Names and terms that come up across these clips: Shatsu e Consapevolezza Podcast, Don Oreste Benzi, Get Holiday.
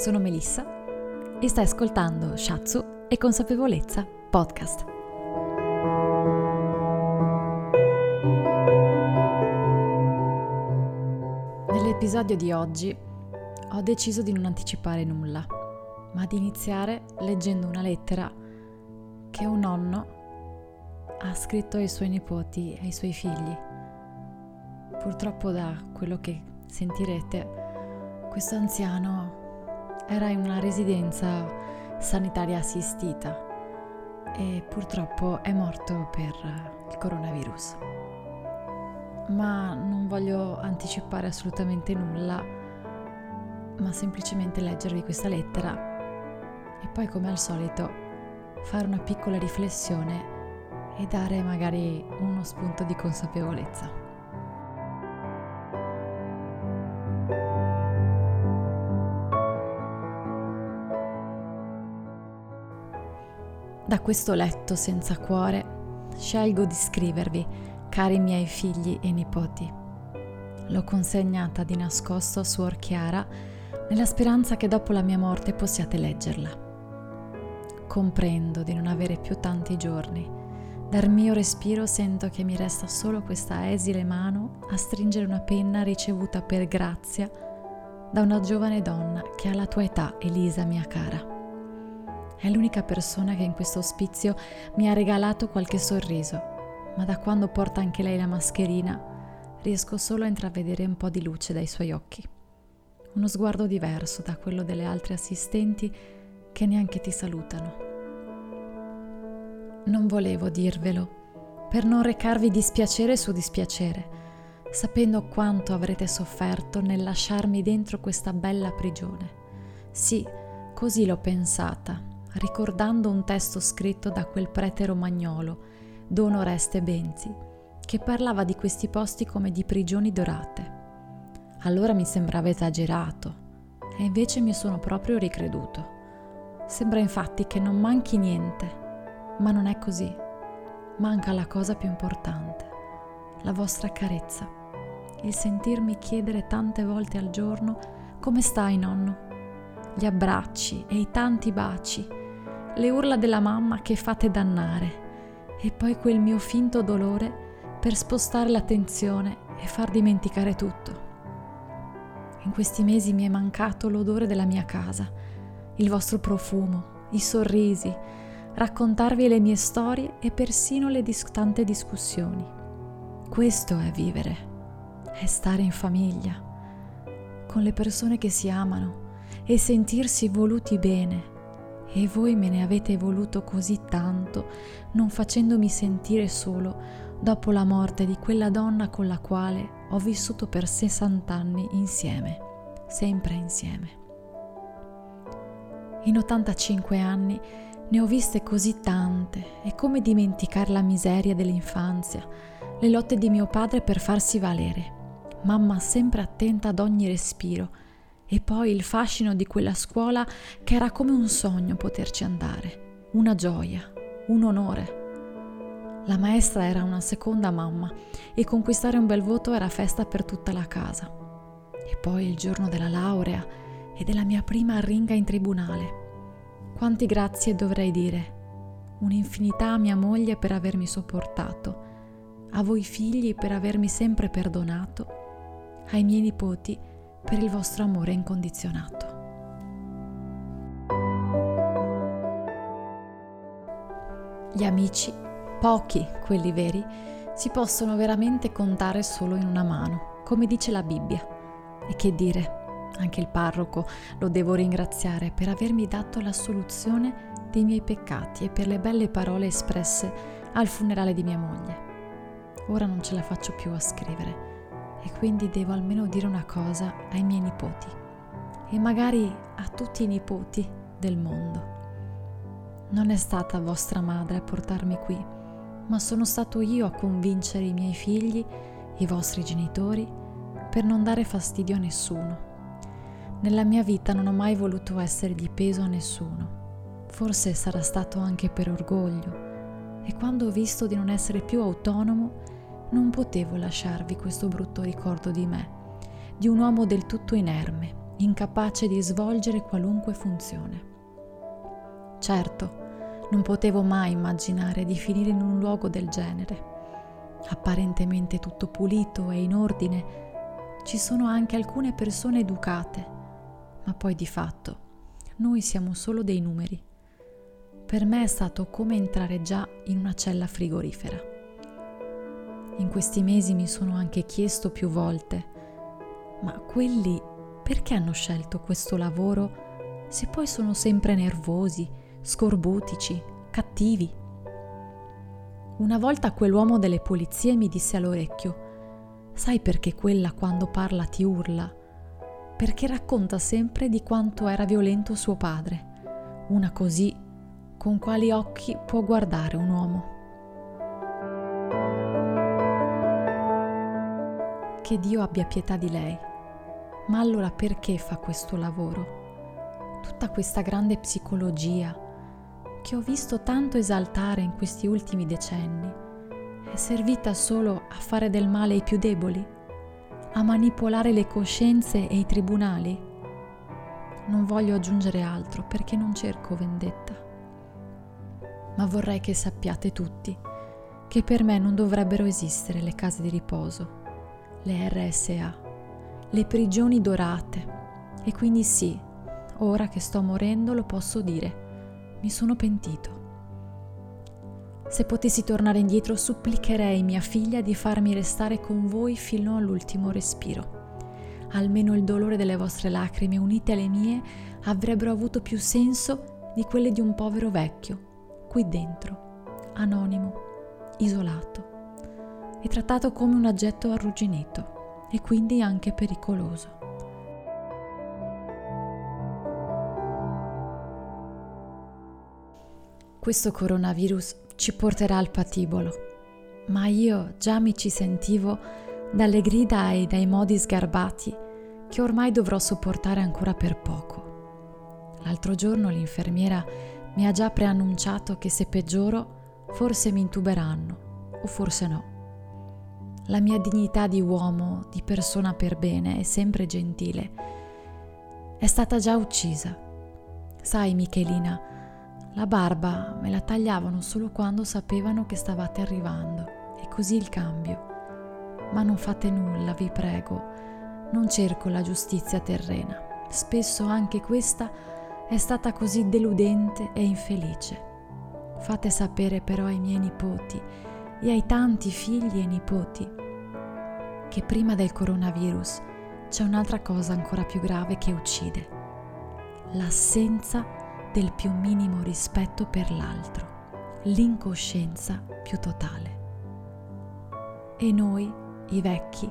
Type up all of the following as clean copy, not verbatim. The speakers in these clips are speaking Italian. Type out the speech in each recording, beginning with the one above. sono Melissa e stai ascoltando Shatsu e Consapevolezza Podcast. Nell'episodio di oggi ho deciso di non anticipare nulla, ma di iniziare leggendo una lettera che un nonno ha scritto ai suoi nipoti e ai suoi figli. Purtroppo, da quello che sentirete, questo anziano era in una residenza sanitaria assistita e purtroppo è morto per il coronavirus. Ma non voglio anticipare assolutamente nulla, ma semplicemente leggervi questa lettera e poi, come al solito, fare una piccola riflessione e dare magari uno spunto di consapevolezza. Da questo letto senza cuore scelgo di scrivervi, cari miei figli e nipoti. L'ho consegnata di nascosto a Suor Chiara nella speranza che dopo la mia morte possiate leggerla. Comprendo di non avere più tanti giorni. Dal mio respiro sento che mi resta solo questa esile mano a stringere una penna ricevuta per grazia da una giovane donna che ha la tua età, Elisa, mia cara. È l'unica persona che in questo ospizio mi ha regalato qualche sorriso, ma da quando porta anche lei la mascherina riesco solo a intravedere un po' di luce dai suoi occhi. Uno sguardo diverso da quello delle altre assistenti che neanche ti salutano. Non volevo dirvelo, per non recarvi dispiacere su dispiacere, sapendo quanto avrete sofferto nel lasciarmi dentro questa bella prigione. Sì, così l'ho pensata, ricordando un testo scritto da quel prete romagnolo, Don Oreste Benzi, che parlava di questi posti come di prigioni dorate. Allora mi sembrava esagerato, e invece mi sono proprio ricreduto. Sembra infatti che non manchi niente, ma non è così. Manca la cosa più importante, la vostra carezza, il sentirmi chiedere tante volte al giorno come stai, nonno, gli abbracci e i tanti baci, le urla della mamma che fate dannare e poi quel mio finto dolore per spostare l'attenzione e far dimenticare tutto. In questi mesi mi è mancato l'odore della mia casa, il vostro profumo, i sorrisi, raccontarvi le mie storie e persino le tante discussioni. Questo è vivere, è stare in famiglia, con le persone che si amano e sentirsi voluti bene. E voi me ne avete voluto così tanto, non facendomi sentire solo dopo la morte di quella donna con la quale ho vissuto per 60 anni insieme, sempre insieme. In 85 anni ne ho viste così tante, e come dimenticare la miseria dell'infanzia, le lotte di mio padre per farsi valere, mamma sempre attenta ad ogni respiro, e poi il fascino di quella scuola che era come un sogno poterci andare, una gioia, un onore. La maestra era una seconda mamma e conquistare un bel voto era festa per tutta la casa. E poi il giorno della laurea e della mia prima arringa in tribunale. Quanti grazie dovrei dire, un'infinità a mia moglie per avermi sopportato, a voi figli per avermi sempre perdonato, ai miei nipoti per il vostro amore incondizionato. Gli amici, pochi quelli veri, si possono veramente contare solo in una mano, come dice la Bibbia. E che dire? Anche il parroco lo devo ringraziare per avermi dato l'assoluzione dei miei peccati e per le belle parole espresse al funerale di mia moglie. Ora non ce la faccio più a scrivere e quindi devo almeno dire una cosa ai miei nipoti e magari a tutti i nipoti del mondo. Non è stata vostra madre a portarmi qui, ma sono stato io a convincere i miei figli, i vostri genitori, per non dare fastidio a nessuno. Nella mia vita non ho mai voluto essere di peso a nessuno, forse sarà stato anche per orgoglio, e quando ho visto di non essere più autonomo non potevo lasciarvi questo brutto ricordo di me, di un uomo del tutto inerme, incapace di svolgere qualunque funzione. Certo, non potevo mai immaginare di finire in un luogo del genere. Apparentemente tutto pulito e in ordine, ci sono anche alcune persone educate, ma poi di fatto noi siamo solo dei numeri. Per me è stato come entrare già in una cella frigorifera. In questi mesi mi sono anche chiesto più volte, ma quelli perché hanno scelto questo lavoro se poi sono sempre nervosi, scorbutici, cattivi? Una volta quell'uomo delle pulizie mi disse all'orecchio: sai perché quella quando parla ti urla? Perché racconta sempre di quanto era violento suo padre. Una così, con quali occhi può guardare un uomo? Che Dio abbia pietà di lei. Ma allora perché fa questo lavoro? Tutta questa grande psicologia che ho visto tanto esaltare in questi ultimi decenni è servita solo a fare del male ai più deboli? A manipolare le coscienze e i tribunali? Non voglio aggiungere altro perché non cerco vendetta. Ma vorrei che sappiate tutti che per me non dovrebbero esistere le case di riposo, le RSA, le prigioni dorate. E quindi sì, ora che sto morendo lo posso dire, mi sono pentito. Se potessi tornare indietro, supplicherei mia figlia di farmi restare con voi fino all'ultimo respiro. Almeno il dolore delle vostre lacrime unite alle mie avrebbero avuto più senso di quelle di un povero vecchio, qui dentro, anonimo, isolato, e trattato come un oggetto arrugginito e quindi anche pericoloso. Questo coronavirus ci porterà al patibolo, ma io già mi ci sentivo dalle grida e dai modi sgarbati che ormai dovrò sopportare ancora per poco. L'altro giorno l'infermiera mi ha già preannunciato che se peggioro forse mi intuberanno, o forse no. La mia dignità di uomo, di persona per bene e sempre gentile, è stata già uccisa. Sai, Michelina, la barba me la tagliavano solo quando sapevano che stavate arrivando, e così il cambio. Ma non fate nulla, vi prego. Non cerco la giustizia terrena. Spesso anche questa è stata così deludente e infelice. Fate sapere però ai miei nipoti e ai tanti figli e nipoti che prima del coronavirus c'è un'altra cosa ancora più grave che uccide: l'assenza del più minimo rispetto per l'altro, l'incoscienza più totale. E noi, i vecchi,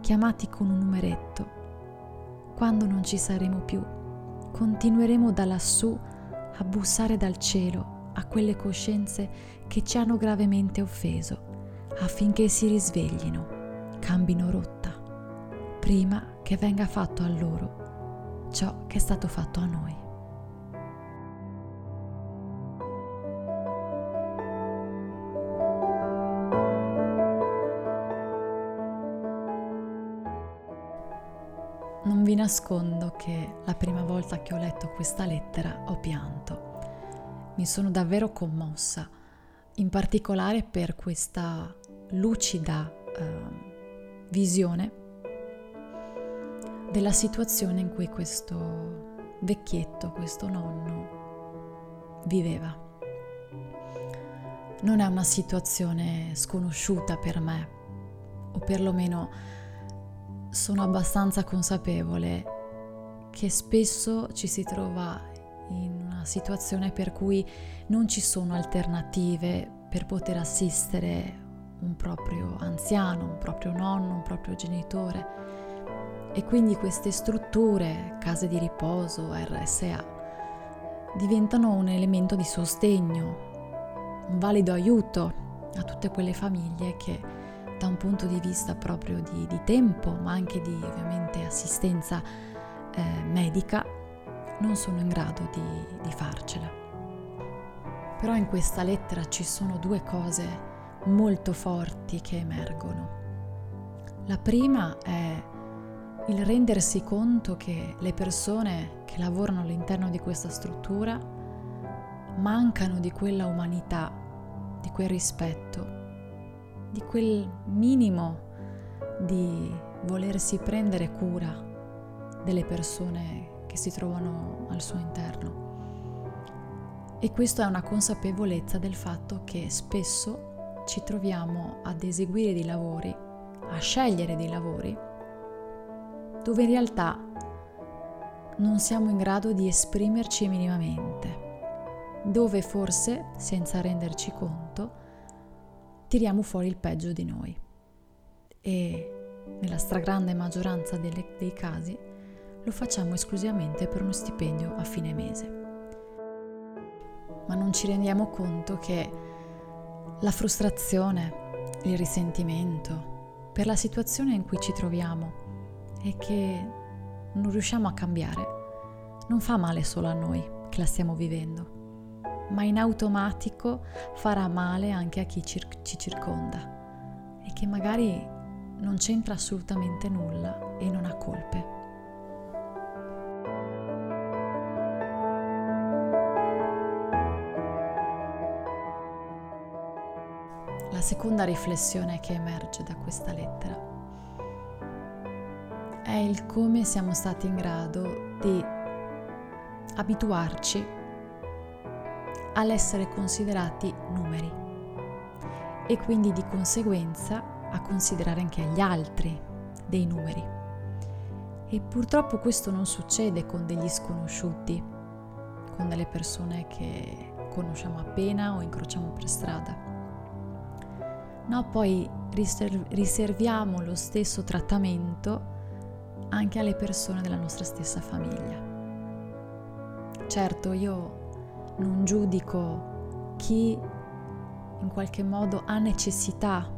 chiamati con un numeretto, quando non ci saremo più, continueremo da lassù a bussare dal cielo a quelle coscienze che ci hanno gravemente offeso, affinché si risveglino, cambino rotta, prima che venga fatto a loro ciò che è stato fatto a noi. Non vi nascondo che la prima volta che ho letto questa lettera ho pianto. Mi sono davvero commossa, in particolare per questa lucida visione della situazione in cui questo vecchietto, questo nonno, viveva. Non è una situazione sconosciuta per me, o perlomeno sono abbastanza consapevole che spesso ci si trova in una situazione per cui non ci sono alternative per poter assistere un proprio anziano, un proprio nonno, un proprio genitore, e quindi queste strutture, case di riposo, RSA, diventano un elemento di sostegno, un valido aiuto a tutte quelle famiglie che da un punto di vista proprio di tempo, ma anche di ovviamente assistenza medica, non sono in grado di farcela. Però in questa lettera ci sono due cose molto forti che emergono. La prima è il rendersi conto che le persone che lavorano all'interno di questa struttura mancano di quella umanità, di quel rispetto, di quel minimo di volersi prendere cura delle persone che si trovano al suo interno. E questo è una consapevolezza del fatto che spesso ci troviamo ad eseguire dei lavori, a scegliere dei lavori, dove in realtà non siamo in grado di esprimerci minimamente, dove forse, senza renderci conto, tiriamo fuori il peggio di noi. E nella stragrande maggioranza dei casi lo facciamo esclusivamente per uno stipendio a fine mese. Ma non ci rendiamo conto che la frustrazione, il risentimento per la situazione in cui ci troviamo e che non riusciamo a cambiare non fa male solo a noi che la stiamo vivendo, ma in automatico farà male anche a chi ci circonda e che magari non c'entra assolutamente nulla e non ha colpe. La seconda riflessione che emerge da questa lettera è il come siamo stati in grado di abituarci all'essere considerati numeri e quindi di conseguenza a considerare anche gli altri dei numeri. E purtroppo questo non succede con degli sconosciuti, con delle persone che conosciamo appena o incrociamo per strada. No, poi riserviamo lo stesso trattamento anche alle persone della nostra stessa famiglia. Certo, io non giudico chi in qualche modo ha necessità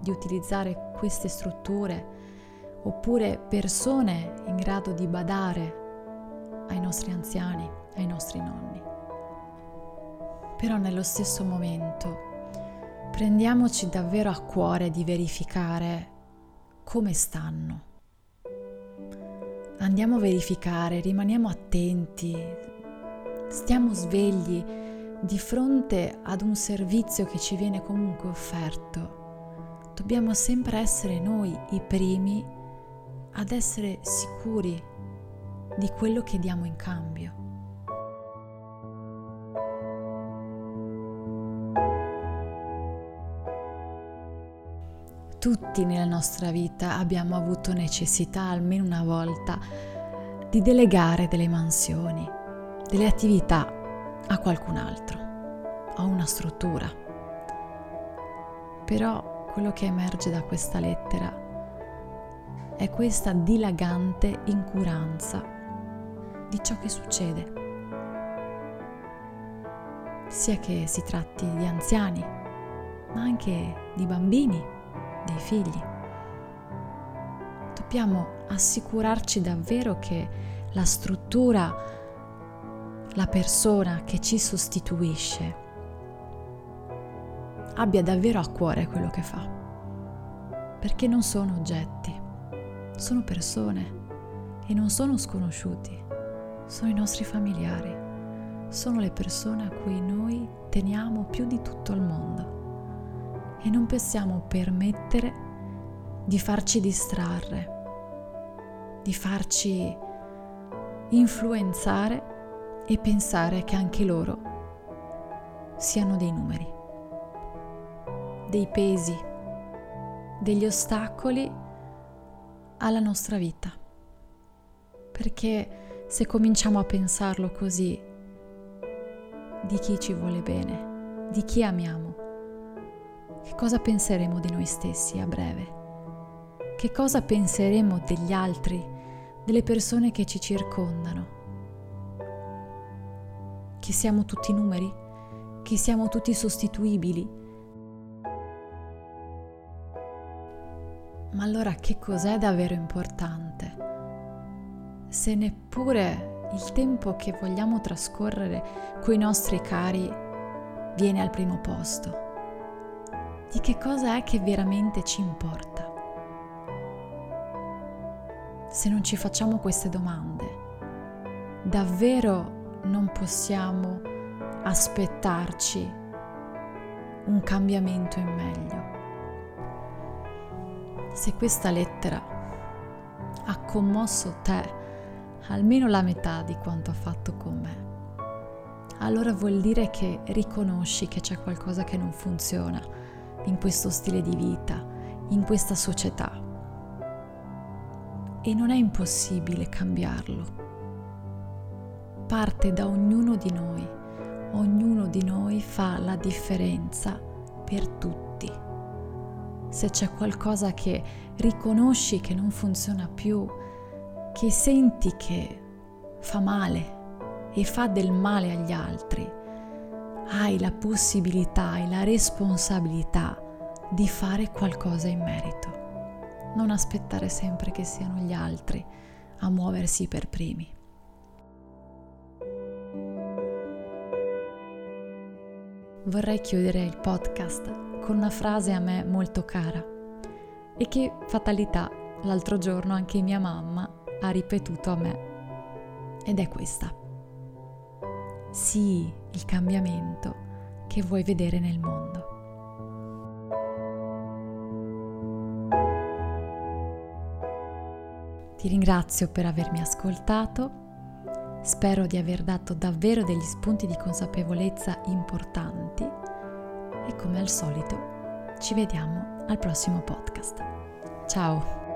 di utilizzare queste strutture oppure persone in grado di badare ai nostri anziani, ai nostri nonni. Però nello stesso momento prendiamoci davvero a cuore di verificare come stanno. Andiamo a verificare, rimaniamo attenti, stiamo svegli di fronte ad un servizio che ci viene comunque offerto. Dobbiamo sempre essere noi i primi ad essere sicuri di quello che diamo in cambio. Tutti nella nostra vita abbiamo avuto necessità, almeno una volta, di delegare delle mansioni, delle attività a qualcun altro, a una struttura. Però quello che emerge da questa lettera è questa dilagante incuranza di ciò che succede, sia che si tratti di anziani, ma anche di bambini, dei figli. Dobbiamo assicurarci davvero che la struttura, la persona che ci sostituisce, abbia davvero a cuore quello che fa, perché non sono oggetti, sono persone e non sono sconosciuti, sono i nostri familiari, sono le persone a cui noi teniamo più di tutto il mondo. E non possiamo permettere di farci distrarre, di farci influenzare e pensare che anche loro siano dei numeri, dei pesi, degli ostacoli alla nostra vita. Perché se cominciamo a pensarlo così, di chi ci vuole bene, di chi amiamo, che cosa penseremo di noi stessi a breve? Che cosa penseremo degli altri, delle persone che ci circondano? Che siamo tutti numeri? Che siamo tutti sostituibili? Ma allora che cos'è davvero importante? Se neppure il tempo che vogliamo trascorrere coi nostri cari viene al primo posto, di che cosa è che veramente ci importa? se non ci facciamo queste domande. Davvero non possiamo aspettarci un cambiamento in meglio. Se questa lettera ha commosso te almeno la metà di quanto ha fatto con me, allora vuol dire che riconosci che c'è qualcosa che non funziona in questo stile di vita, in questa società, e non è impossibile cambiarlo. Parte da ognuno di noi. Ognuno di noi fa la differenza per tutti. Se c'è qualcosa che riconosci che non funziona più, che senti che fa male e fa del male agli altri, hai la possibilità e la responsabilità di fare qualcosa in merito. Non aspettare sempre che siano gli altri a muoversi per primi. Vorrei chiudere il podcast con una frase a me molto cara e che, fatalità, l'altro giorno anche mia mamma ha ripetuto a me, ed è questa: sii il cambiamento che vuoi vedere nel mondo. Ti ringrazio per avermi ascoltato. Spero di aver dato davvero degli spunti di consapevolezza importanti e, come al solito, ci vediamo al prossimo podcast. Ciao!